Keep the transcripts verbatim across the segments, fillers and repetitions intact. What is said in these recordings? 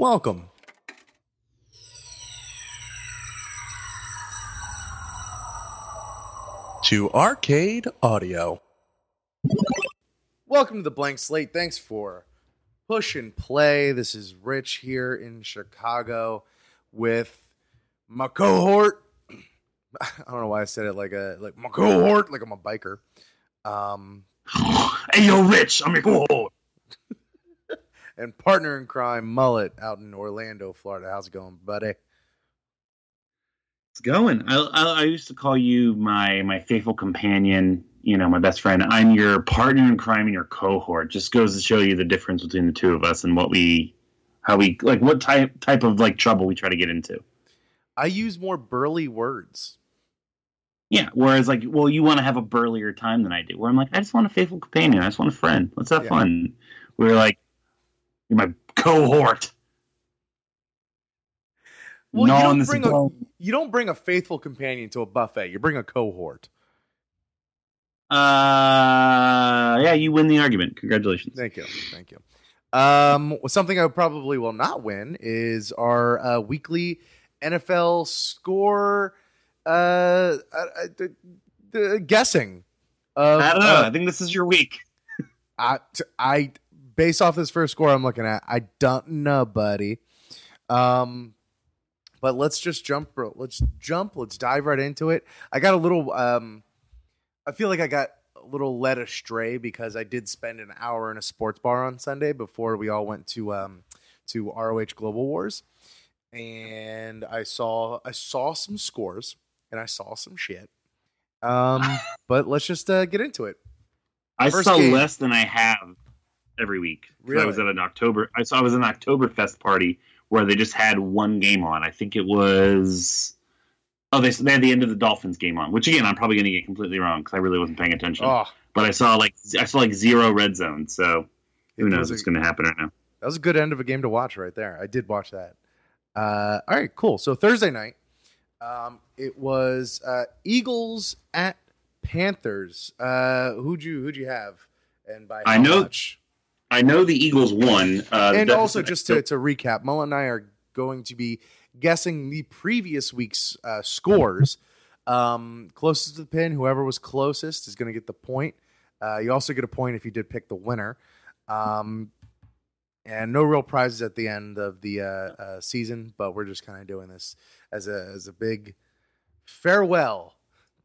Welcome. To Arcade Audio. Welcome to the Blank Slate. Thanks for Push and Play. This is Rich here in Chicago with my cohort. I don't know why I said it like a like my cohort, like I'm a biker. Um, hey, yo, Rich, I'm your cohort. And partner in crime, Mullet, out in Orlando, Florida. How's it going, buddy? It's going. I, I, I used to call you my my faithful companion, you know, my best friend. I'm your partner in crime and your cohort. Just goes to show you the difference between the two of us and what we, how we, like what type type of like trouble we try to get into. I use more burly words. Yeah, whereas like, well, you want to have a burlier time than I do. Where I'm like, I just want a faithful companion. I just want a friend. Let's have yeah. fun. We're like. You're my cohort. Well, no, you, don't bring a, you don't bring a faithful companion to a buffet. You bring a cohort. Uh, yeah, you win the argument. Congratulations. Thank you. Thank you. Um, well, something I probably will not win is our uh, weekly N F L score uh, uh, uh, guessing. Of, I don't know. Uh, I think this is your week. I... I Based off this first score I'm looking at, I don't know, buddy. Um, but let's just jump. Let's jump. Let's dive right into it. I got a little. Um, I feel like I got a little led astray because I did spend an hour in a sports bar on Sunday before we all went to um, to R O H Global Wars, and I saw I saw some scores and I saw some shit. Um, but let's just uh, get into it. I first saw game, less than I have. Every week. Really? I was at an October. I saw I was an Oktoberfest party where they just had one game on. I think it was. Oh, they, they had the end of the Dolphins game on, which again I'm probably going to get completely wrong because I really wasn't paying attention. Oh. But I saw like I saw like zero red zone. So who it knows what's going to happen right now? That was a good end of a game to watch right there. I did watch that. Uh, all right, cool. So Thursday night, um, it was uh, Eagles at Panthers. Uh, who'd you who'd you have? And by how I know- much? I know the Eagles won. Uh, and also, just to, to recap, Mullen and I are going to be guessing the previous week's uh, scores. Um, closest to the pin, whoever was closest is going to get the point. Uh, you also get a point if you did pick the winner. Um, and no real prizes at the end of the uh, uh, season, but we're just kind of doing this as a as a big farewell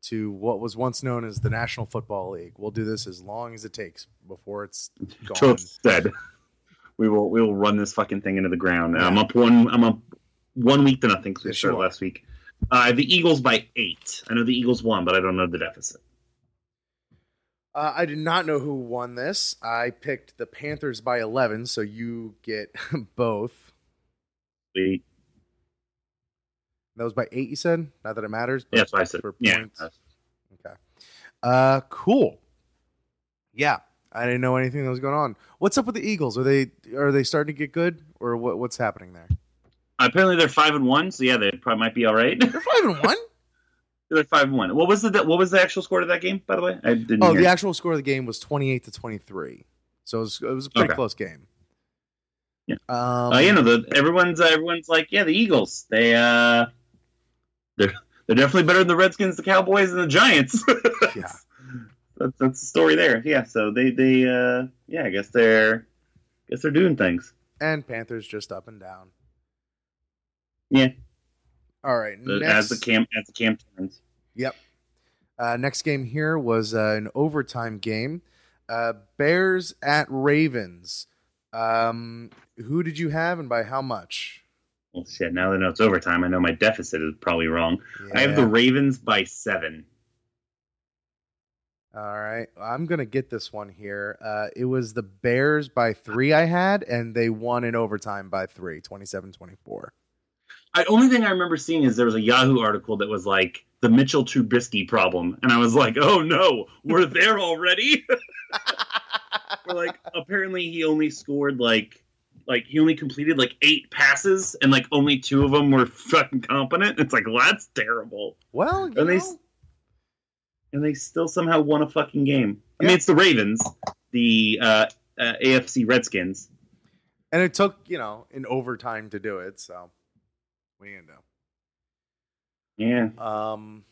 to what was once known as the National Football League. We'll do this as long as it takes before it's gone. So it's dead. We will we will run this fucking thing into the ground. Yeah. I'm up one I'm up one week to nothing because we started last week. Uh, the Eagles by eight. I know the Eagles won, but I don't know the deficit. Uh, I did not know who won this. I picked the Panthers by eleven, so you get both. Sweet. That was by eight, you said? Not that it matters. But yeah, that's what I said. For points. Yeah. Okay. Uh, cool. Yeah, I didn't know anything that was going on. What's up with the Eagles? Are they are they starting to get good, or what, what's happening there? Apparently, they're five and one. So yeah, they probably might be all right. They're five and one. They're five and one. What was the What was the actual score of that game? By the way, I didn't. Oh, hear the it. actual score of the game was twenty eight to twenty three. So it was, it was a pretty okay. close game. Yeah. Um, uh, you know, the, everyone's uh, everyone's like, yeah, the Eagles. They uh. They're they're definitely better than the Redskins, the Cowboys, and the Giants. that's, yeah, that's, that's the story there. Yeah, so they they uh, yeah, I guess they're guess they're doing things. And Panthers just up and down. Yeah. All right. So next, as the camp as the camp turns. Yep. Uh, next game here was uh, an overtime game. Uh, Bears at Ravens. Um, who did you have, and by how much? Well, shit, now that I know it's overtime, I know my deficit is probably wrong. Yeah. I have the Ravens by seven. All right. I'm going to get this one here. Uh, it was the Bears by three I had, and they won in overtime by three, twenty-seven twenty-four. The only thing I remember seeing is there was a Yahoo article that was like, the Mitchell Trubisky problem. And I was like, oh, no, we're there already? We're like, apparently he only scored like... Like, he only completed, like, eight passes, and, like, only two of them were fucking competent. It's like, well, that's terrible. Well, you and they, know. And they still somehow won a fucking game. Yeah. I mean, it's the Ravens, the uh, uh, A F C Redskins. And it took, you know, an overtime to do it. So we end up. Yeah. Um,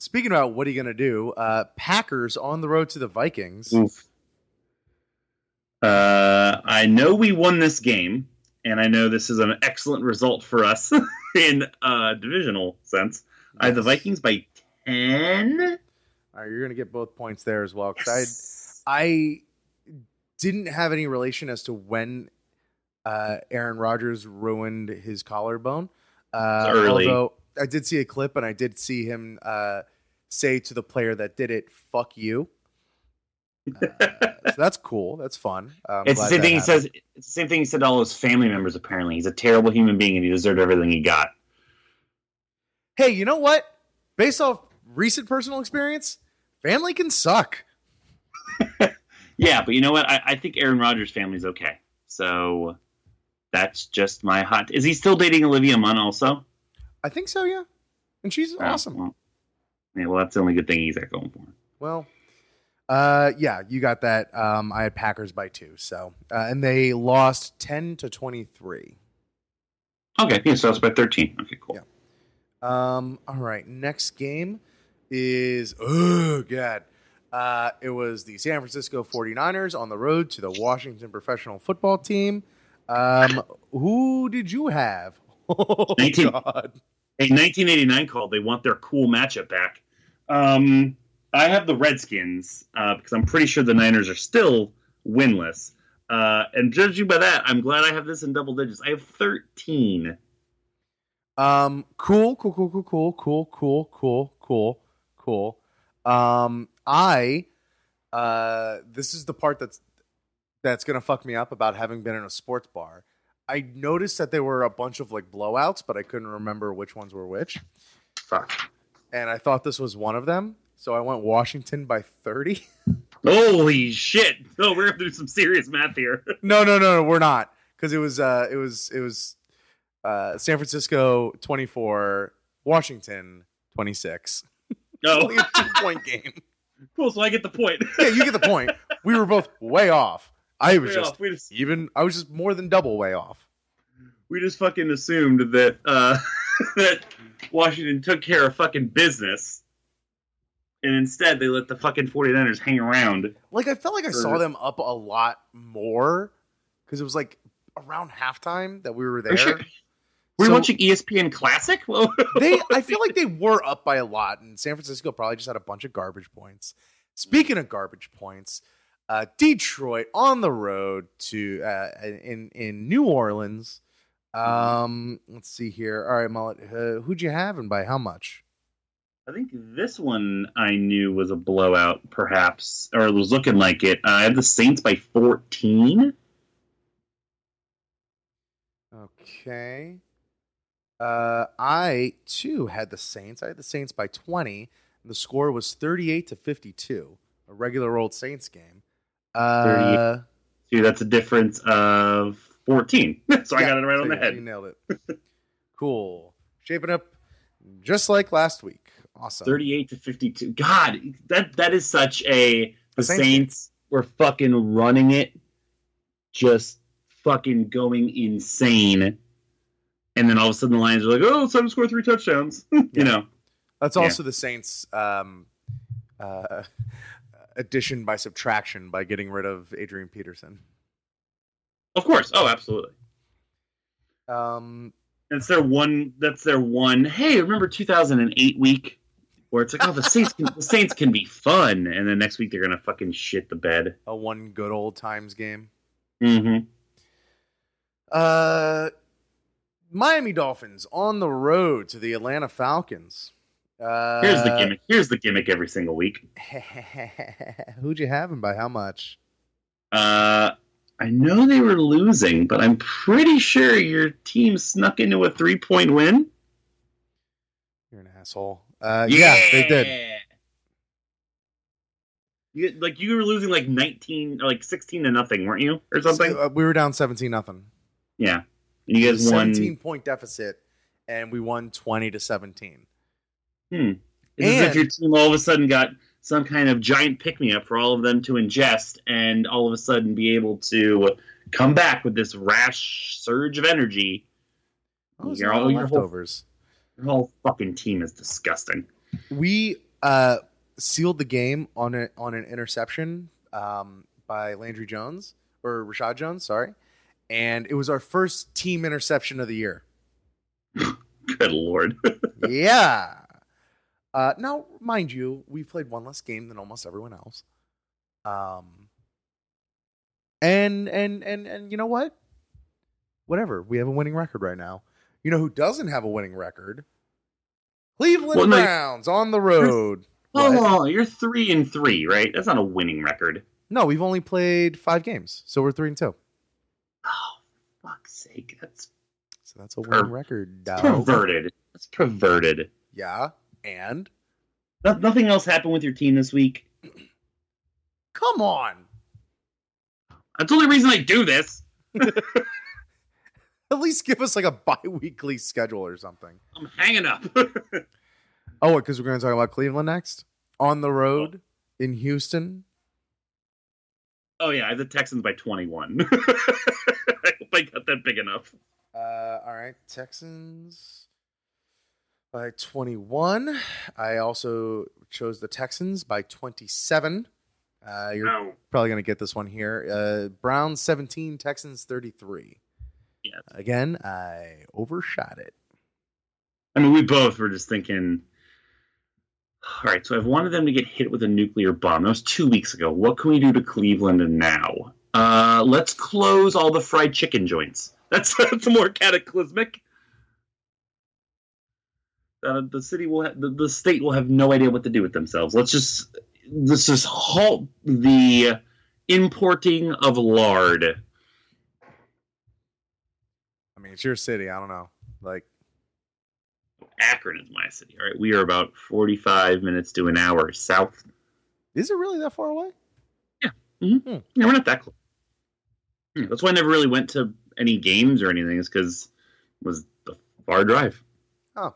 speaking about what are you going to do, uh, Packers on the road to the Vikings. Oof. Uh, I know we won this game, and I know this is an excellent result for us in a divisional sense. Yes. I have the Vikings by ten. All right, you're going to get both points there as well. Yes. I didn't have any relation as to when uh, Aaron Rodgers ruined his collarbone. Uh, early. Although I did see a clip, and I did see him uh, say to the player that did it, "Fuck you." Uh, so that's cool. That's fun. Um, it's the same thing he says. It's the same thing he said to all his family members. Apparently, he's a terrible human being, and he deserved everything he got. Hey, you know what? Based off recent personal experience, family can suck. Yeah, but you know what? I, I think Aaron Rodgers' family's okay. So that's just my hot. Is he still dating Olivia Munn? Also, I think so. Yeah, and she's oh, awesome. Well, yeah, well, that's the only good thing he's got going for him. Well. Uh, yeah, you got that. Um, I had Packers by two, so uh, and they lost ten to twenty three. Okay, yeah, so it's by thirteen. Okay, cool. Yeah. Um, all right. Next game is oh god, uh, it was the San Francisco forty-niners on the road to the Washington Professional Football Team. Um, who did you have? Oh nineteen, god, a nineteen eighty nine called. They want their cool matchup back. Um. I have the Redskins uh, because I'm pretty sure the Niners are still winless. Uh, and judging by that, I'm glad I have this in double digits. I have thirteen. Um, cool, cool, cool, cool, cool, cool, cool, cool, cool, cool. Um, I, uh, this is the part that's that's going to fuck me up about having been in a sports bar. I noticed that there were a bunch of like blowouts, but I couldn't remember which ones were which. Fuck. And I thought this was one of them. So I went Washington by thirty. Holy shit! No, we're gonna do some serious math here. no, no, no, no, we're not, because it was, uh, it was, it was uh, San Francisco twenty-four, Washington twenty-six. No, it's a two-point game. Cool, so I get the point. Yeah, you get the point. We were both way off. I was just, we just even. I was just more than double way off. We just fucking assumed that uh, that Washington took care of fucking business. And instead, they let the fucking forty-niners hang around. Like, I felt like I saw them up a lot more because it was, like, around halftime that we were there. Sure. Were you watching E S P N Classic? they, I feel like they were up by a lot, and San Francisco probably just had a bunch of garbage points. Speaking of garbage points, uh, Detroit on the road to uh, in, in New Orleans. Um, mm-hmm. Let's see here. All right, Mullet, uh, who'd you have and by how much? I think this one I knew was a blowout, perhaps, or it was looking like it. Uh, I had the Saints by fourteen. Okay. Uh, I, too, had the Saints. I had the Saints by twenty. The score was thirty-eight to fifty-two, a regular old Saints game. Uh, Dude, that's a difference of fourteen. So yeah, I got it right so on the head. You nailed it. Cool. Shaping up just like last week. Awesome. thirty-eight to fifty-two. God, that that is such a... The Saints, Saints were fucking running it. Just fucking going insane. And then all of a sudden the Lions are like, oh, it's time to score three touchdowns. you yeah. know. That's also yeah. the Saints' um, uh, addition by subtraction by getting rid of Adrian Peterson. Of course. Oh, absolutely. Um... That's their one. That's their one. Hey, remember two thousand eight week where it's like, oh, the Saints, can, the Saints can be fun, and then next week they're gonna fucking shit the bed. A one good old times game. Mm-hmm. Uh, Miami Dolphins on the road to the Atlanta Falcons. Uh, Here's the gimmick. Here's the gimmick every single week. Who'd you have and by how much? Uh. I know they were losing, but I'm pretty sure your team snuck into a three-point win. You're an asshole. Uh, yeah! yeah, they did. You, like you were losing like nineteen, or like sixteen to nothing, weren't you, or something? So, uh, we were down seventeen nothing. Yeah, and you guys won seventeen-point deficit, and we won twenty to seventeen. Hmm. It's and... as if your team all of a sudden got some kind of giant pick-me-up for all of them to ingest and all of a sudden be able to come back with this rash surge of energy. Oh, your, all your leftovers. Whole, your whole fucking team is disgusting. We uh, sealed the game on a, on an interception um, by Landry Jones, or Rashad Jones, sorry. And it was our first team interception of the year. Good Lord. Yeah. Uh, now, mind you, we played one less game than almost everyone else. Um, and, and, and, and you know what? Whatever. We have a winning record right now. You know who doesn't have a winning record? Cleveland well, Browns my, on the road. Oh, you're three and three, right? That's not a winning record. No, we've only played five games, so we're three and two. Oh, fuck's sake. That's so that's a per- winning record. That's perverted. That's perverted. Yeah. And no, nothing else happened with your team this week. Come on. That's the only reason I do this. At least give us like a bi-weekly schedule or something. I'm hanging up. Oh, what? Because we're going to talk about Cleveland next? On the road oh. in Houston? Oh, yeah. I have the Texans by twenty-one. I hope I got that big enough. Uh, all right. Texans... by twenty-one. I also chose the Texans by twenty-seven. Uh, you're no. probably going to get this one here. Uh, Browns seventeen, Texans thirty-three. Yes. Again, I overshot it. I mean, we both were just thinking, all right, so I've wanted them to get hit with a nuclear bomb. That was two weeks ago. What can we do to Cleveland and now? Uh, let's close all the fried chicken joints. That's, that's more cataclysmic. Uh, the city will, ha- the, the state will have no idea what to do with themselves. Let's just, let's just halt the importing of lard. I mean, it's your city. I don't know. Like, Akron is my city. All right, we are about forty-five minutes to an hour south. Is it really that far away? Yeah, mm-hmm. hmm. yeah, we're not that close. Yeah, that's why I never really went to any games or anything. Is because it was a far drive. Oh.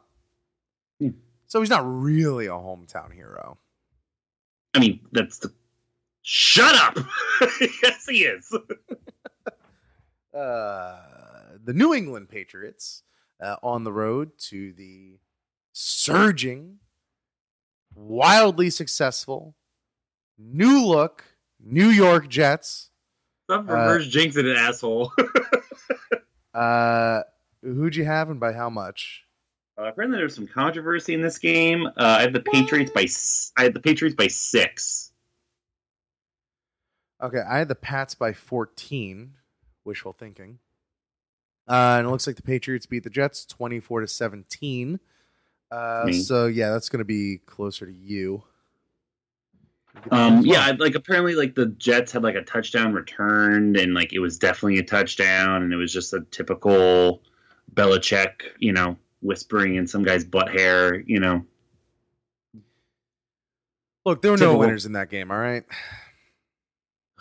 So he's not really a hometown hero. I mean, that's the... Shut up! Yes, he is. uh, the New England Patriots uh, on the road to the surging, wildly successful, new look, New York Jets. Some reverse uh, jinx it, an asshole. uh, who'd you have and by how much? Uh, apparently there's some controversy in this game. Uh, I have the what? Patriots by I had the Patriots by six. Okay, I had the Pats by fourteen. Wishful thinking. Uh, and it looks like the Patriots beat the Jets twenty-four to seventeen. Uh, so yeah, that's going to be closer to you. Um, yeah, like apparently, like the Jets had like a touchdown returned, and like it was definitely a touchdown, and it was just a typical Belichick, you know. Whispering in some guy's butt hair, you know. Look, there were Typical. no winners in that game, all right?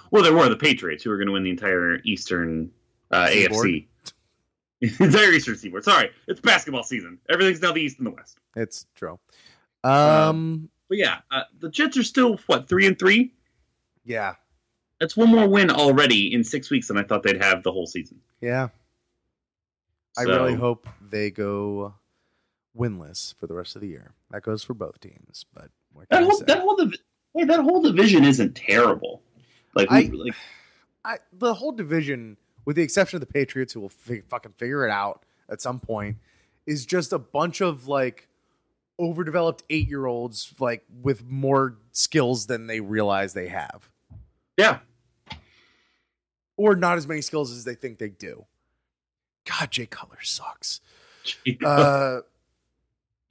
Well, there were the Patriots, who were going to win the entire Eastern uh, A F C. Entire Eastern Seaboard. Sorry, it's basketball season. Everything's now the East and the West. It's true. Um, um, but yeah, uh, the Jets are still, what, three and three? Yeah. That's one more win already in six weeks than I thought they'd have the whole season. Yeah. I so. really hope they go winless for the rest of the year. That goes for both teams, but that whole, that whole div- hey, that whole division isn't terrible. Like, I, like I, the whole division, with the exception of the Patriots, who will f- fucking figure it out at some point, is just a bunch of like overdeveloped eight-year-olds, like with more skills than they realize they have. Yeah, or not as many skills as they think they do. God, Jay Cutler sucks. Jay, uh,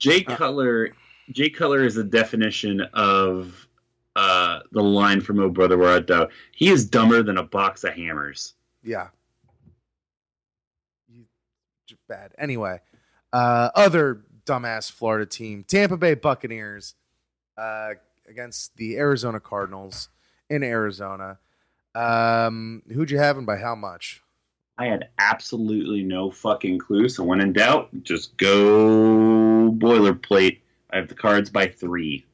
Jay uh, Cutler, Jay Cutler is the definition of uh, the line from "Oh Brother, Where Art Thou." He is dumber than a box of hammers. Yeah, you bad. Anyway, uh, other dumbass Florida team, Tampa Bay Buccaneers, uh, against the Arizona Cardinals in Arizona. Um, who'd you have and by how much? I had absolutely no fucking clue, so when in doubt, just go boilerplate. I have the Cards by three.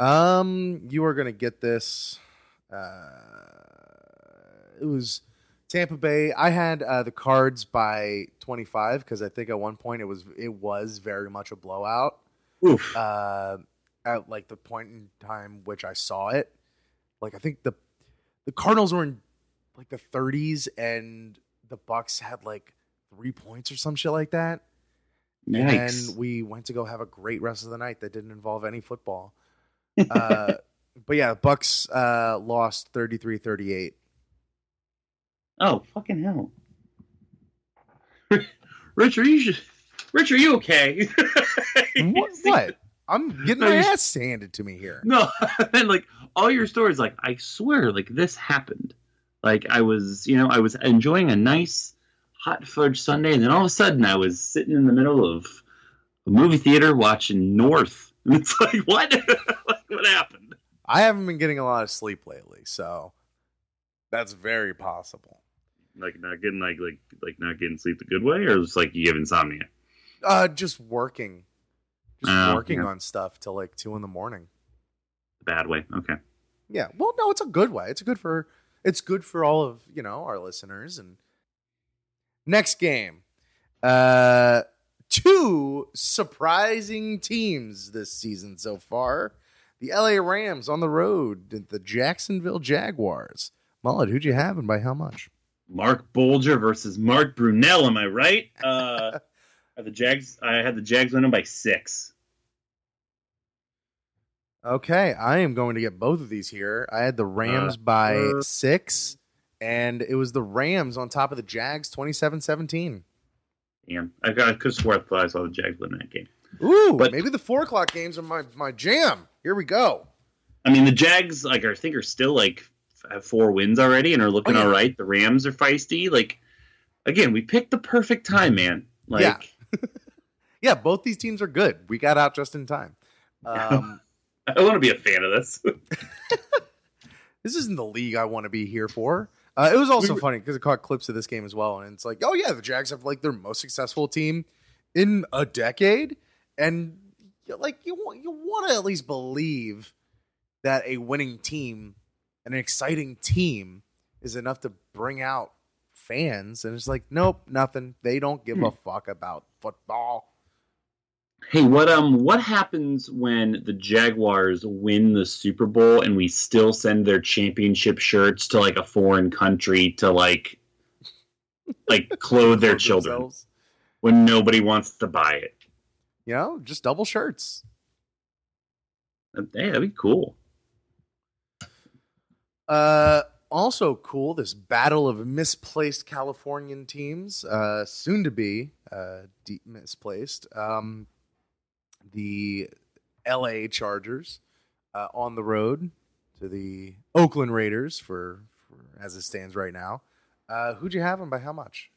Um, you are going to get this. Uh, it was Tampa Bay. I had uh, the Cards by twenty-five because I think at one point it was it was very much a blowout. Oof. Uh, at like the point in time which I saw it, like I think the the Cardinals were in like the thirties and the Bucks had like three points or some shit like that. Yikes. And we went to go have a great rest of the night that didn't involve any football. Uh, but yeah, Bucks uh, lost thirty-three thirty-eight. Oh, fucking hell. Rich, are you, just, Rich, are you okay? What? What? I'm getting my ass handed to me here. No, and like all your stories, like I swear, like this happened. Like I was, you know, I was enjoying a nice hot fudge sundae, and then all of a sudden I was sitting in the middle of a movie theater watching North. And it's like, what? What happened? I haven't been getting a lot of sleep lately, so that's very possible. Like not getting like like like not getting sleep the good way, or just like you have insomnia? Uh, just working. Just uh, working yeah. on stuff till like two in the morning. The bad way. Okay. Yeah. Well, no, it's a good way. It's good for it's good for all of, you know, our listeners. And next game. Uh, two surprising teams this season so far. The L A Rams on the road, the Jacksonville Jaguars. Mullet, who'd you have and by how much? Mark Bolger versus Mark Brunell, am I right? Uh The Jags. I had the Jags winning by six. Okay, I am going to get both of these here. I had the Rams uh, by uh, six, and it was the Rams on top of the Jags, twenty-seven seventeen. Damn, I, I could swear I saw the Jags win that game. Ooh, but maybe the four o'clock games are my, my jam. Here we go. I mean, the Jags, like I think, are still like have four wins already and are looking oh, yeah. all right. The Rams are feisty. Like again, we picked the perfect time, man. Like. Yeah. Yeah, both these teams are good. We got out just in time. Um, I want to be a fan of this. This isn't the league I want to be here for. Uh, it was also we were, funny because I caught clips of this game as well. And it's like, oh, yeah, the Jags have like their most successful team in a decade. And like you, you want to at least believe that a winning team, an exciting team is enough to bring out fans. And it's like, nope, nothing. They don't give hmm. a fuck about football. Hey, what um what happens when the Jaguars win the Super Bowl and we still send their championship shirts to like a foreign country to like like clothe their children themselves. When nobody wants to buy it? You know, just double shirts. Hey, that'd be cool. Uh Also cool, this battle of misplaced Californian teams, uh, soon to be uh, deep misplaced. Um, the L A Chargers uh, on the road to the Oakland Raiders for, for as it stands right now. Uh, who'd you have them by how much?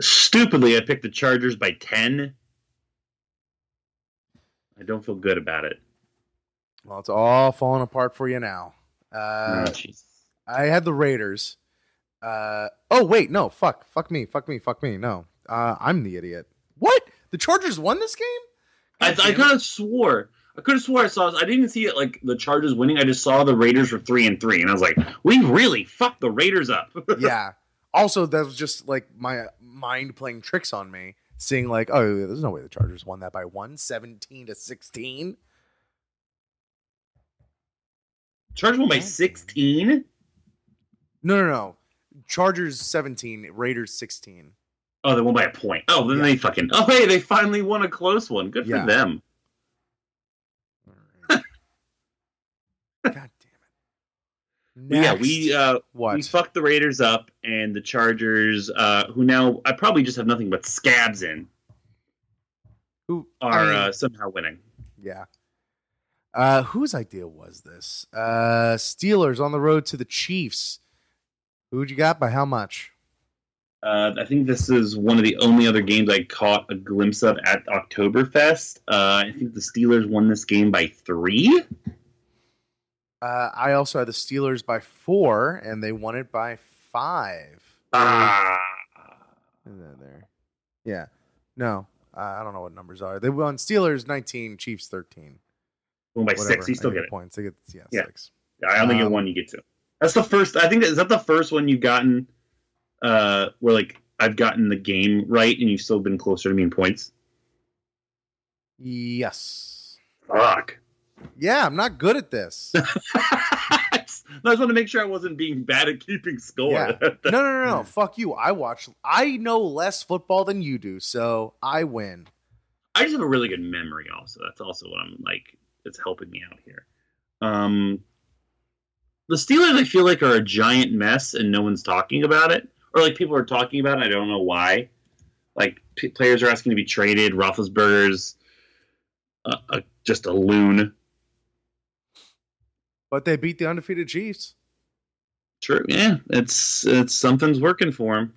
Stupidly, I picked the Chargers by ten. I don't feel good about it. Well, it's all falling apart for you now. Uh, oh, I had the Raiders. Uh, oh, wait. No, fuck. Fuck me. Fuck me. Fuck me. No. Uh, I'm the idiot. What? The Chargers won this game? I, I could have swore. I could have swore I saw I didn't even see it like the Chargers winning. I just saw the Raiders were three and three. And I was like, we really fucked the Raiders up. Yeah. Also, that was just like my mind playing tricks on me. Seeing like, oh, there's no way the Chargers won that by one. seventeen to sixteen. Chargers won by sixteen? No, no, no. Chargers seventeen, Raiders sixteen. Oh, they won by a point. Oh, then yeah. they fucking... Oh, hey, they finally won a close one. Good yeah. for them. God damn it. Next. Yeah, we, uh, we fucked the Raiders up, and the Chargers, uh, who now I probably just have nothing but scabs in, who are I mean, uh, somehow winning. Yeah. Uh, whose idea was this? Uh, Steelers on the road to the Chiefs. Who'd you got by how much? Uh, I think this is one of the only other games I caught a glimpse of at Oktoberfest. Uh, I think the Steelers won this game by three. Uh, I also had the Steelers by four, and they won it by five. Ah. Is that there? Yeah. No. Uh, I don't know what numbers are. They won Steelers nineteen, Chiefs thirteen. Won by Whatever. six, you still I get it. Points. They get yeah, yeah. six. I only um, get one. You get two. That's the first. I think that, is that the first one you've gotten uh, where like I've gotten the game right and you've still been closer to me in points. Yes. Fuck. Yeah, I'm not good at this. I just wanted to make sure I wasn't being bad at keeping score. Yeah. no, no, no, no. Fuck you. I watch. I know less football than you do, so I win. I just have a really good memory. Also, that's also what I'm like. It's helping me out here. Um, the Steelers, I feel like, are a giant mess, and no one's talking about it, or like people are talking about it. I don't know why. Like p- players are asking to be traded. Roethlisberger's uh, uh, just a loon. But they beat the undefeated Chiefs. True. Yeah, it's it's something's working for him.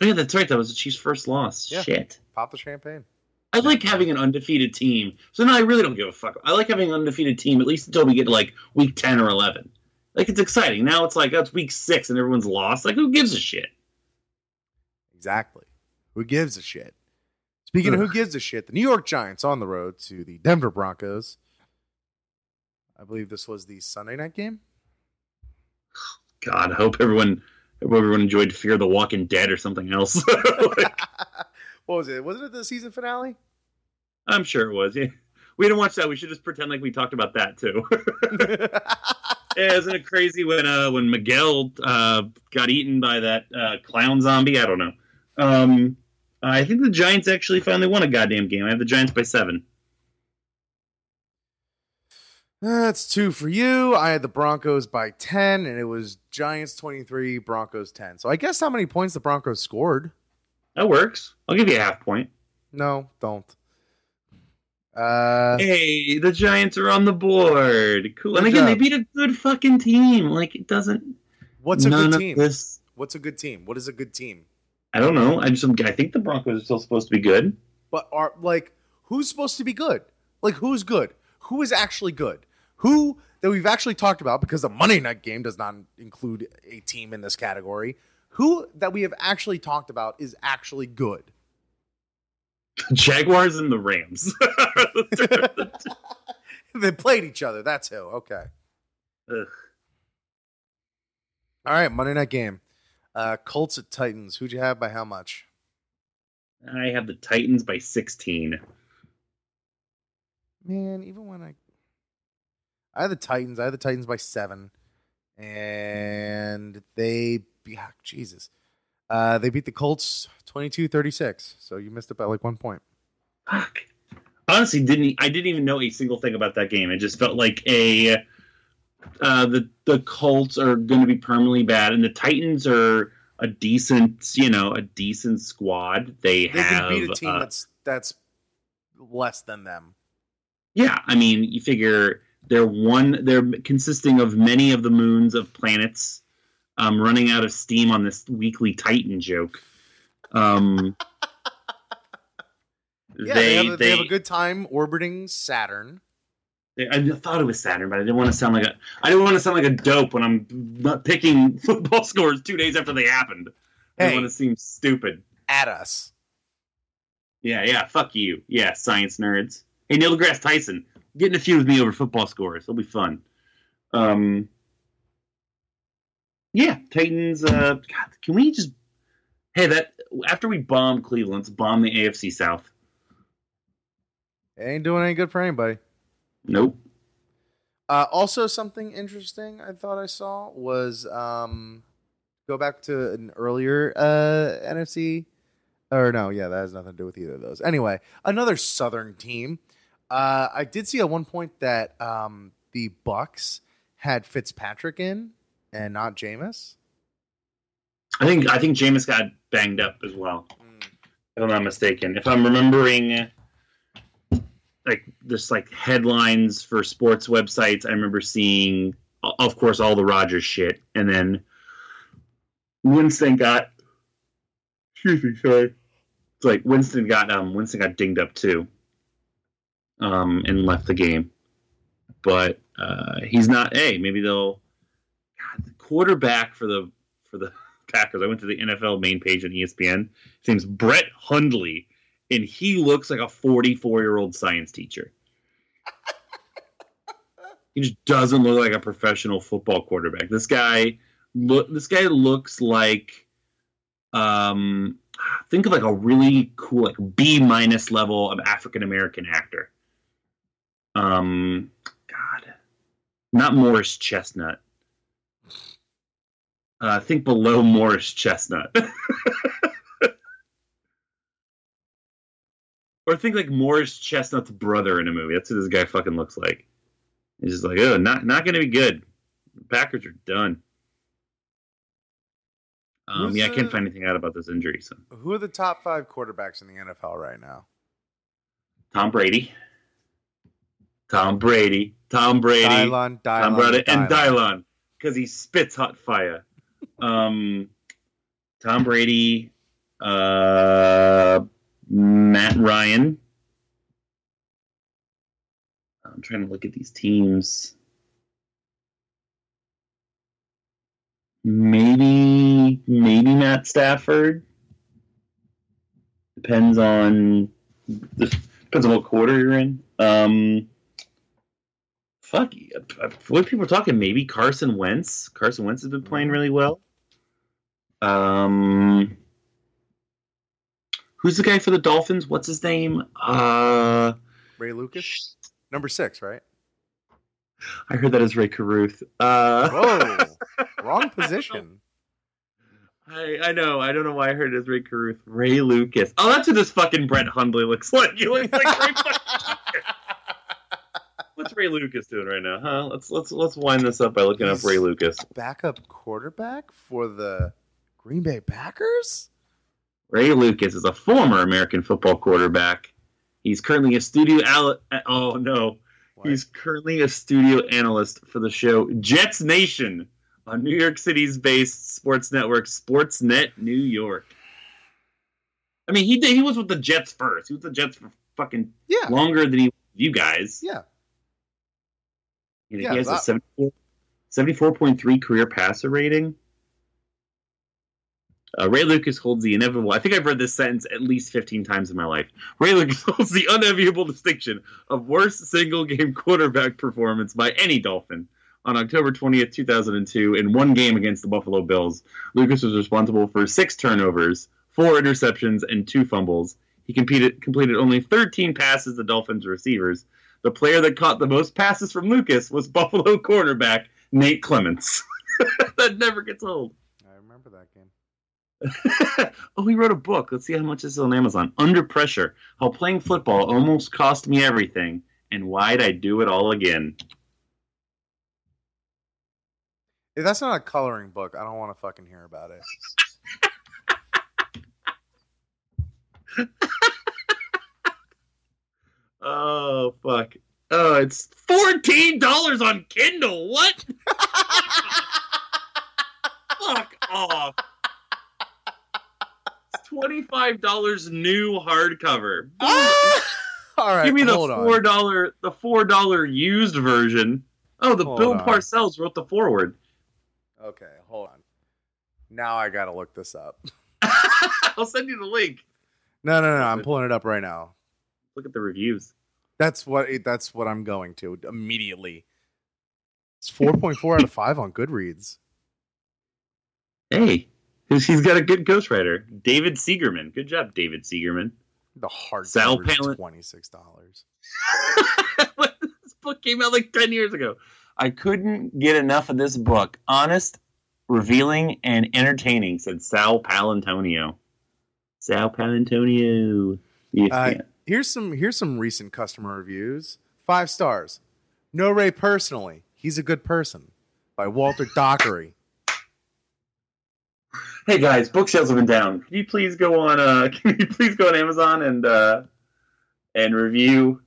Oh, yeah, that's right. That was the Chiefs' first loss. Yeah. Shit. Pop the champagne. I like having an undefeated team. So no, I really don't give a fuck. I like having an undefeated team at least until we get to like week ten or eleven. Like it's exciting. Now it's like that's week six and everyone's lost. Like who gives a shit? Exactly. Who gives a shit? Speaking Ugh. of who gives a shit, the New York Giants on the road to the Denver Broncos. I believe this was the Sunday night game. God, I hope everyone, hope everyone enjoyed Fear the Walking Dead or something else. Like, what was it? Wasn't it the season finale? I'm sure it was. Yeah, we didn't watch that. We should just pretend like we talked about that too. Yeah, isn't it crazy when uh, when Miguel uh, got eaten by that uh, clown zombie? I don't know. Um, I think the Giants actually finally won a goddamn game. I have the Giants by seven. That's two for you. I had the Broncos by ten, and it was Giants twenty-three, Broncos ten. So I guess how many points the Broncos scored. That works. I'll give you a half point. No, don't. Uh, hey, the Giants are on the board. Cool. And again, job. They beat a good fucking team. Like, it doesn't... What's a good team? This... What's a good team? What is a good team? I don't know. I just I think the Broncos are still supposed to be good. But, are like, who's supposed to be good? Like, who's good? Who is actually good? Who that we've actually talked about, because the Monday night game does not include a team in this category, who that we have actually talked about is actually good? Jaguars and the Rams. They played each other. That's who. Okay. Ugh. All right. Monday night game. Uh, Colts at Titans. Who'd you have by how much? I have the Titans by sixteen. Man, even when I... I had the Titans. I had the Titans by seven. And they... Yeah, Jesus. Uh, they beat the Colts twenty-two thirty-six. So you missed it by like one point. Fuck. Honestly, didn't I didn't even know a single thing about that game. It just felt like a... Uh, the, the Colts are going to be permanently bad. And the Titans are a decent, you know, a decent squad. They, they have... They can beat a team uh, that's that's less than them. Yeah, I mean, you figure they're one. They're consisting of many of the moons of planets, um, running out of steam on this weekly Titan joke. Um, yeah, they, they, have a, they, they have a good time orbiting Saturn. They, I thought it was Saturn, but I didn't want to sound like a. I didn't want to sound like a dope when I'm not picking football scores two days after they happened. I hey, didn't want to seem stupid. At us. Yeah, yeah. Fuck you. Yeah, science nerds. Hey, Neil deGrasse Tyson, getting a feud with me over football scores. It'll be fun. Um, yeah, Titans. Uh, God, can we just? Hey, that after we bomb Cleveland, let's bomb the A F C South. It ain't doing any good for anybody. Nope. Uh, also, something interesting I thought I saw was um, go back to an earlier uh, N F C. Or no, yeah, that has nothing to do with either of those. Anyway, another Southern team. Uh, I did see at one point that um, the Bucks had Fitzpatrick in and not Jameis. I think I think Jameis got banged up as well, mm. if I'm not mistaken. If I'm remembering, like this, like headlines for sports websites, I remember seeing, of course, all the Rodgers shit, and then Winston got. Excuse me, sorry. It's like Winston got um Winston got dinged up too, um and left the game. But uh, he's not. Hey, maybe they'll. God, the quarterback for the for the Packers. I went to the N F L main page on E S P N. His name's Brett Hundley, and he looks like a forty-four-year-old science teacher. He just doesn't look like a professional football quarterback. This guy, look, this guy looks like, um, think of like a really cool, like B minus level of African American actor. Um, God, not Morris Chestnut. Uh, think below Morris Chestnut. Or think like Morris Chestnut's brother in a movie. That's what this guy fucking looks like. He's just like, oh, not not going to be good. The Packers are done. Um, Who's yeah, the, I can't find anything out about this injury. So, who are the top five quarterbacks in the N F L right now? Tom Brady. Tom Brady. Tom Brady. Dylon, Dylon, Tom Brady. And Dylon. Because he spits hot fire. um, Tom Brady. Uh, Matt Ryan. I'm trying to look at these teams. Maybe, maybe Matt Stafford. Depends on depends on what quarter you're in. Um, fuck, what people are talking. Maybe Carson Wentz. Carson Wentz has been playing really well. Um, who's the guy for the Dolphins? What's his name? Uh, Ray Lucas. Number six, right? I heard that as Ray Carruth. Uh, Whoa, wrong position. I I know. I don't know why I heard it as Ray Carruth. Ray Lucas. Oh, that's what this fucking Brett Hundley looks like. You look like Ray fucking What's Ray Lucas doing right now, huh? Let's let's let's wind this up by looking He's up Ray Lucas. Backup quarterback for the Green Bay Packers? Ray Lucas is a former American football quarterback. He's currently a studio al- oh no. What? He's currently a studio analyst for the show Jets Nation on New York City's based sports network Sportsnet New York. I mean, he did, he was with the Jets first. He was with the Jets for fucking yeah. longer than he was with you guys. Yeah. You know, yeah he has that... a seventy-four point three career passer rating. Uh, Ray Lucas holds the inevitable... I think I've read this sentence at least fifteen times in my life. Ray Lucas holds the unenviable distinction of worst single-game quarterback performance by any Dolphin. On October twentieth, two thousand two, in one game against the Buffalo Bills, Lucas was responsible for six turnovers, four interceptions, and two fumbles. He competed, completed only thirteen passes to Dolphins receivers. The player that caught the most passes from Lucas was Buffalo quarterback Nate Clements. That never gets old. I remember that game. Oh, he wrote a book. Let's see how much this is on Amazon. Under Pressure: How Playing Football Almost Cost Me Everything and Why'd I Do It All Again. If that's not a coloring book, I don't want to fucking hear about it. Oh, fuck. Oh, it's fourteen dollars on Kindle. What? Fuck off. twenty-five dollars new hardcover. Ah! All right, give me the four dollars on. The four dollars used version. Oh, the hold Bill on. Parcells wrote the foreword. Okay, hold on. Now I gotta look this up. I'll send you the link. No, no, no, I'm pulling it up right now. Look at the reviews. That's what. That's what I'm going to immediately. It's four point four out of five on Goodreads. Hey. He's got a good ghostwriter. David Seegerman. Good job, David Seegerman. The hard Sal Palantonio. twenty-six dollars. This book came out like ten years ago. I couldn't get enough of this book. Honest, revealing, and entertaining, said Sal Palantonio. Sal Palantonio. Yeah. Uh, here's some here's some recent customer reviews. Five stars. No Ray personally. He's a good person. By Walter Dockery. Hey guys, book sales have been down. Can you please go on? Uh, can you please go on Amazon and uh, and review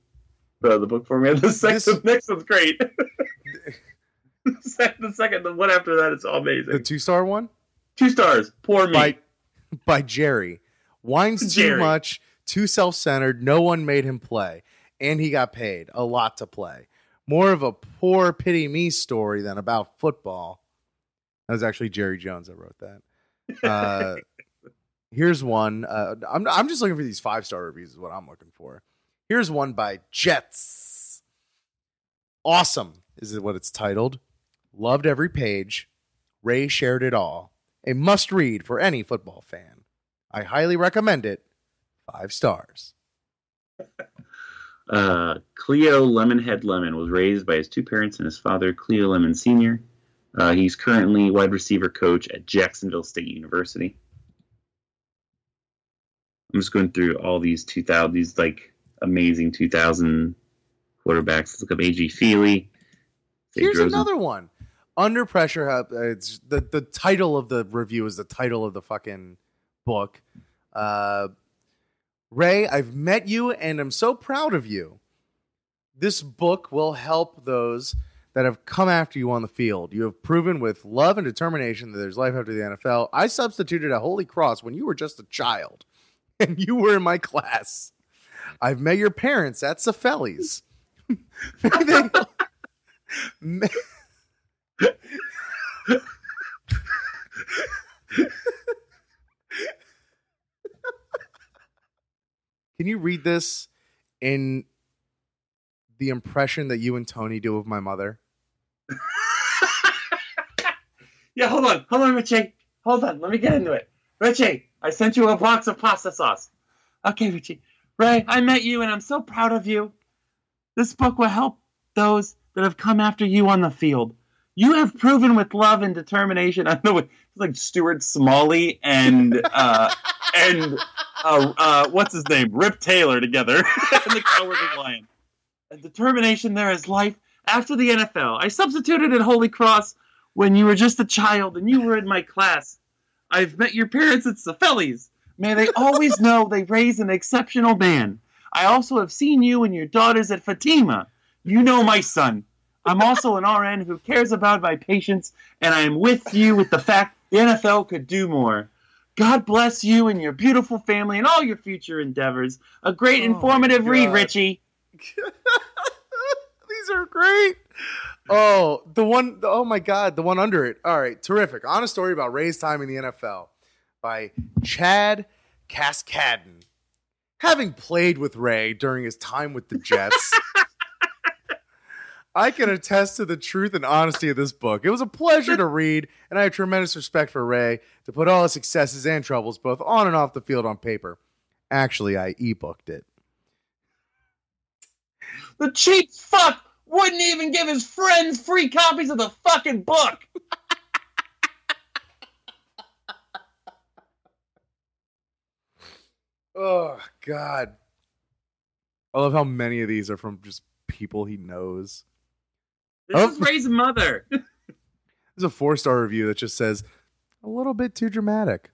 the, the book for me? The second, this... next one's great. the, second, the second, the one after that, it's all amazing. The two star one, two stars. Poor me. By, by Jerry. Wines Jerry. Too much, too self centered. No one made him play, and he got paid a lot to play. More of a poor pity me story than about football. That was actually Jerry Jones that wrote that. Uh, Here's one. Uh, I'm I'm just looking for these five star reviews is what I'm looking for. Here's one by Jets. Awesome is what it's titled. Loved every page. Ray shared it all. A must read for any football fan. I highly recommend it. Five stars. Uh, Cleo Lemonhead Lemon was raised by his two parents and his father, Cleo Lemon Senior Uh, he's currently wide receiver coach at Jacksonville State University. I'm just going through all these two thousand, these like amazing two thousand quarterbacks. Let's look up A G Feely. Here's Rosen. Another one. Under Pressure. Uh, it's the the title of the review is the title of the fucking book. Uh, Ray, I've met you and I'm so proud of you. This book will help those that have come after you on the field. You have proven with love and determination that there's life after the N F L. I substituted a holy cross when you were just a child and you were in my class. I've met your parents at Cefali's. May they, can you read this in the impression that you and Tony do of my mother? Yeah, hold on. Hold on, Richie. Hold on. Let me get into it. Richie, I sent you a box of pasta sauce. Okay, Richie. Ray, I met you and I'm so proud of you. This book will help those that have come after you on the field. You have proven with love and determination. I don't know what, like Stuart Smalley and, uh, and, uh, uh, what's his name? Rip Taylor together. And the Cowardly Lion. And determination there is life after the N F L. I substituted at Holy Cross when you were just a child and you were in my class. I've met your parents at Cefali's. May they always know they raised an exceptional man. I also have seen you and your daughters at Fatima. You know my son. I'm also an R N who cares about my patients, and I am with you with the fact the N F L could do more. God bless you and your beautiful family and all your future endeavors. A great oh informative read, Richie. These are great. Oh, the one, oh my God, the one under it. All right, terrific. Honest story about Ray's time in the N F L by Chad Cascaden. Having played with Ray during his time with the Jets, I can attest to the truth and honesty of this book. It was a pleasure to read, and I have tremendous respect for Ray to put all his successes and troubles both on and off the field on paper. Actually, I e-booked it. The cheap fuck wouldn't even give his friends free copies of the fucking book. Oh, God. I love how many of these are from just people he knows. This oh. is Ray's mother. There's a four-star review that just says, a little bit too dramatic.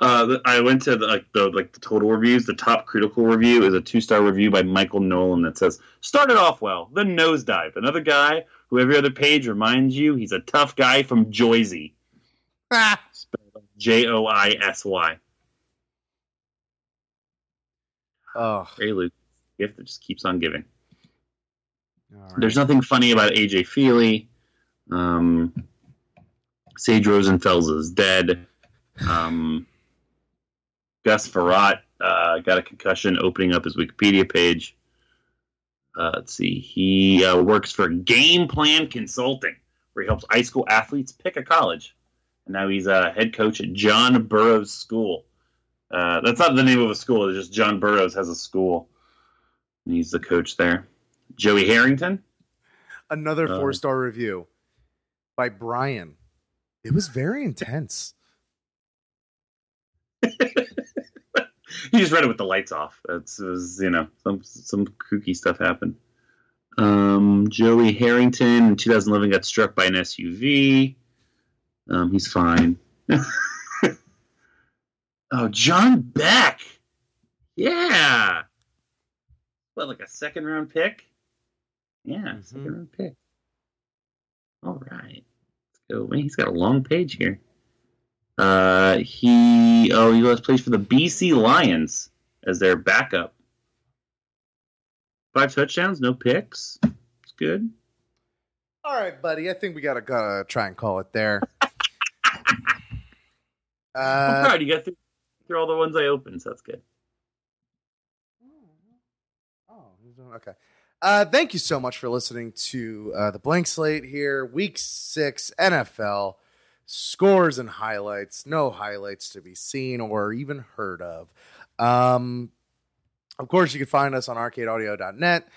Uh, the, I went to the, like the like the total reviews. The top critical review is a two-star review by Michael Nolan that says, started off well, then nosedive. Another guy who every other page reminds you he's a tough guy from Joisy. Ah. Spelled J O I S Y. Oh. Ray Lucas, gift that just keeps on giving. All right. There's nothing funny about A J Feely. Um, Sage Rosenfels is dead. Um, Gus Farratt uh, got a concussion opening up his Wikipedia page. Uh, let's see. He uh, works for Game Plan Consulting, where he helps high school athletes pick a college. And now he's a uh, head coach at John Burroughs School. Uh, that's not the name of a school. It's just John Burroughs has a school. And he's the coach there. Joey Harrington. Another four-star uh, review by Brian. It was very intense. He just read it with the lights off. That's was, you know, some some kooky stuff happened. Um, Joey Harrington in two thousand eleven got struck by an S U V. Um, he's fine. Oh, John Beck. Yeah. What, like a second round pick? Yeah, mm-hmm. second round pick. All right. Let's go. Man, he's got a long page here. Uh, he, oh, he plays for the B C Lions as their backup. Five touchdowns, no picks. It's good. All right, buddy. I think we got to try and call it there. Uh, I'm proud. You got through, through all the ones I opened, so that's good. Oh, okay. Uh, thank you so much for listening to uh, the Blank Slate here. Week six N F L scores and highlights. No highlights to be seen or even heard of. Um, of course, you can find us on arcade audio dot net,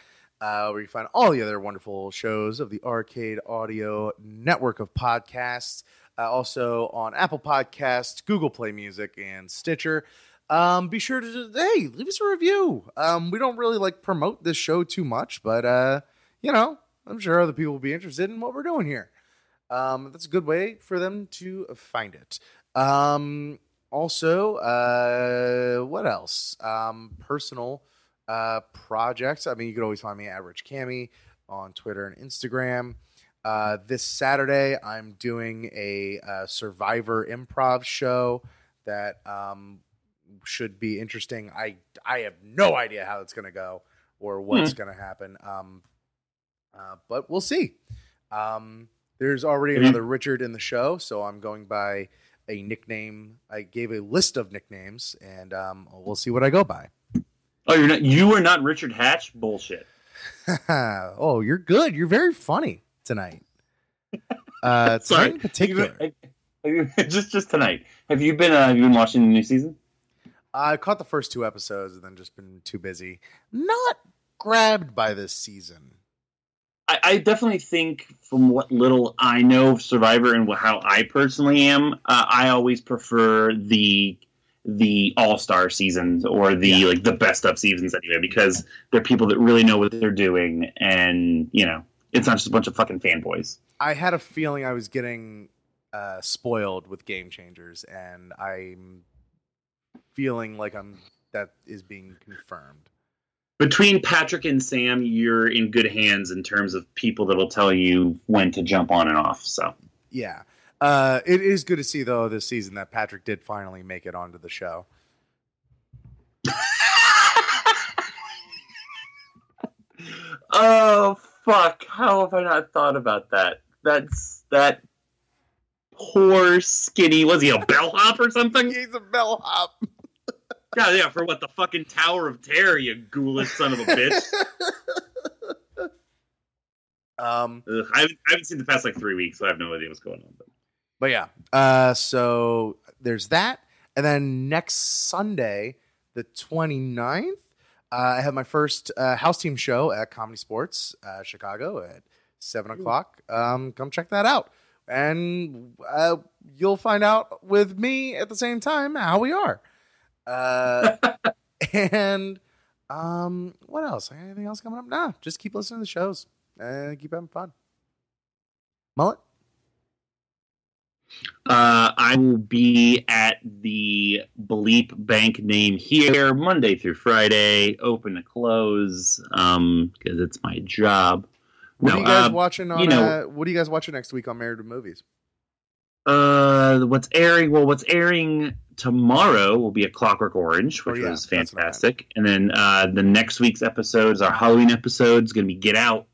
uh, where you find all the other wonderful shows of the Arcade Audio network of podcasts. Uh, also on Apple Podcasts, Google Play Music, and Stitcher. Um, be sure to, hey, leave us a review. Um, we don't really like promote this show too much, but, uh, you know, I'm sure other people will be interested in what we're doing here. Um, that's a good way for them to find it. Um, also, uh, what else? Um, personal, uh, projects. I mean, you could always find me at Rich Cammy on Twitter and Instagram. Uh, this Saturday, I'm doing a, uh, Survivor improv show that, um, should be interesting. I I have no idea how it's going to go or what's mm. going to happen. Um, uh, but we'll see. Um, there's already mm-hmm. another Richard in the show, so I'm going by a nickname. I gave a list of nicknames, and um, we'll see what I go by. Oh, you're not. You are not Richard Hatch. Bullshit. Oh, you're good. You're very funny tonight. Uh, Sorry, in particular. Have you, have you, just just tonight. Have you been? Uh, have you been watching the new season? I caught the first two episodes and then just been too busy. Not grabbed by this season. I, I definitely think from what little I know of Survivor and how I personally am, uh, I always prefer the the all-star seasons or the yeah. like the best of seasons anyway, because they're people that really know what they're doing. And, you know, it's not just a bunch of fucking fanboys. I had a feeling I was getting uh, spoiled with Game Changers, and I'm feeling like I'm that is being confirmed. Between Patrick and Sam, you're in good hands in terms of people that'll tell you when to jump on and off. So yeah, uh, it is good to see though this season that Patrick did finally make it onto the show. Oh fuck! How have I not thought about that? That's that. Poor skinny, was he a bellhop or something? He's a bellhop. God, yeah, for what, the fucking Tower of Terror, you ghoulish son of a bitch. Um, Ugh, I, haven't, I haven't seen the past like three weeks, so I have no idea what's going on. But, but yeah, uh, so there's that. And then next Sunday, the twenty-ninth, uh, I have my first uh, house team show at Comedy Sports uh, Chicago at seven o'clock. Um, come check that out. And uh, you'll find out with me at the same time how we are. Uh, and um, what else? Anything else coming up? Nah, just keep listening to the shows. Uh, keep having fun. Mullet? Uh, I will be at the Bleep Bank name here Monday through Friday, open to close, um, because it's my job. What no, are you guys uh, watching on? You know, uh, what are you guys watching next week on Married with Movies? Uh, what's airing? Well, what's airing tomorrow will be A Clockwork Orange, which oh, yeah, was fantastic. And then uh, the next week's episodes, our Halloween episode, is going to be Get Out.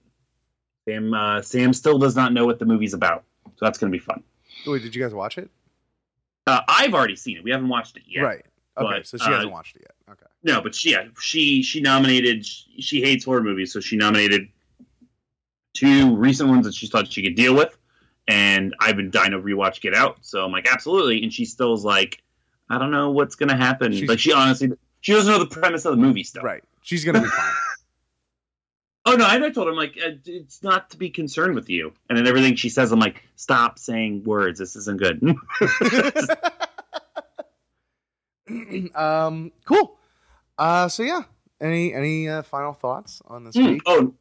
Sam uh, Sam still does not know what the movie's about, so that's going to be fun. Wait, did you guys watch it? Uh, I've already seen it. We haven't watched it yet. Right. Okay, but, so she hasn't uh, watched it yet. Okay. No, but she yeah, she she nominated. She, she hates horror movies, so she nominated two recent ones that she thought she could deal with, and I've been dying to rewatch Get Out, so I'm like, absolutely, and she still is like, I don't know what's going to happen. She's, like, she honestly, she doesn't know the premise of the movie still. Right. She's going to be fine. Oh, no, and I told her, I'm like, it's not to be concerned with you, and then everything she says, I'm like, stop saying words, this isn't good. um, cool. Uh, so, yeah, any, any uh, final thoughts on this mm, week? Oh,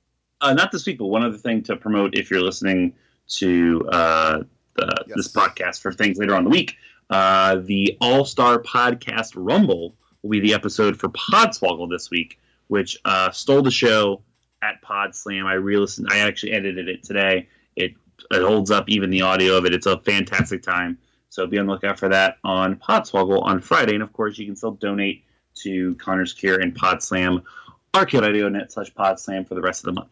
Uh, not this week, but one other thing to promote if you're listening to uh, the, yes. this podcast for things later on in the week. Uh, the All-Star Podcast Rumble will be the episode for Podswoggle this week, which uh, stole the show at Pod Slam. I re-listened. I actually edited it today. It, it holds up even the audio of it. It's a fantastic time. So be on the lookout for that on Podswoggle on Friday. And, of course, you can still donate to Connor's Cure and Pod Slam, arcade audio dot net slash Pod Slam for the rest of the month.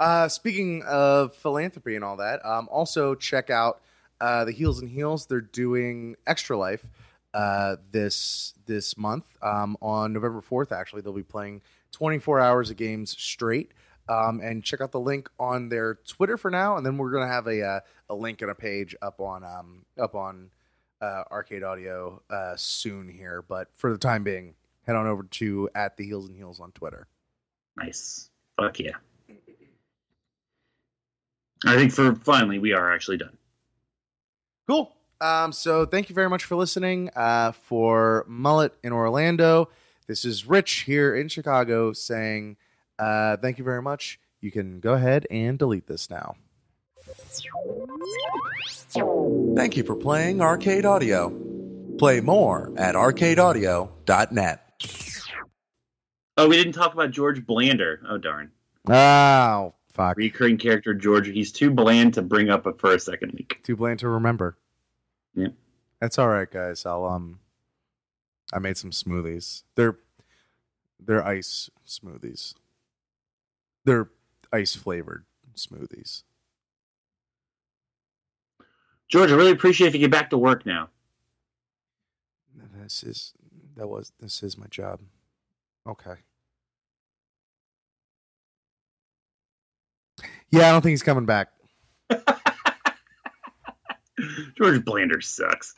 Uh, speaking of philanthropy and all that, um, also check out uh, the Heels and Heels, they're doing Extra Life uh, this this month um, on November fourth. Actually, they'll be playing twenty-four hours of games straight. Um, and check out the link on their Twitter for now, and then we're gonna have a uh, a link and a page up on um, up on uh, Arcade Audio uh, soon here. But for the time being, head on over to at the Heels and Heels on Twitter. Nice, fuck yeah! I think for finally we are actually done. Cool. Um, so thank you very much for listening. Uh, for Mullet in Orlando, this is Rich here in Chicago saying. Uh, thank you very much. You can go ahead and delete this now. Thank you for playing Arcade Audio. Play more at arcade audio dot net. Oh, we didn't talk about George Blander. Oh, darn. Oh, fuck. Recurring character George. He's too bland to bring up for a second week. Too bland to remember. Yeah. That's all right, guys. I'll, um, I made some smoothies. They're, they're ice smoothies. They're ice-flavored smoothies. George, I really appreciate if you get back to work now. This is that was this is my job. Okay. Yeah, I don't think he's coming back. George Blander sucks.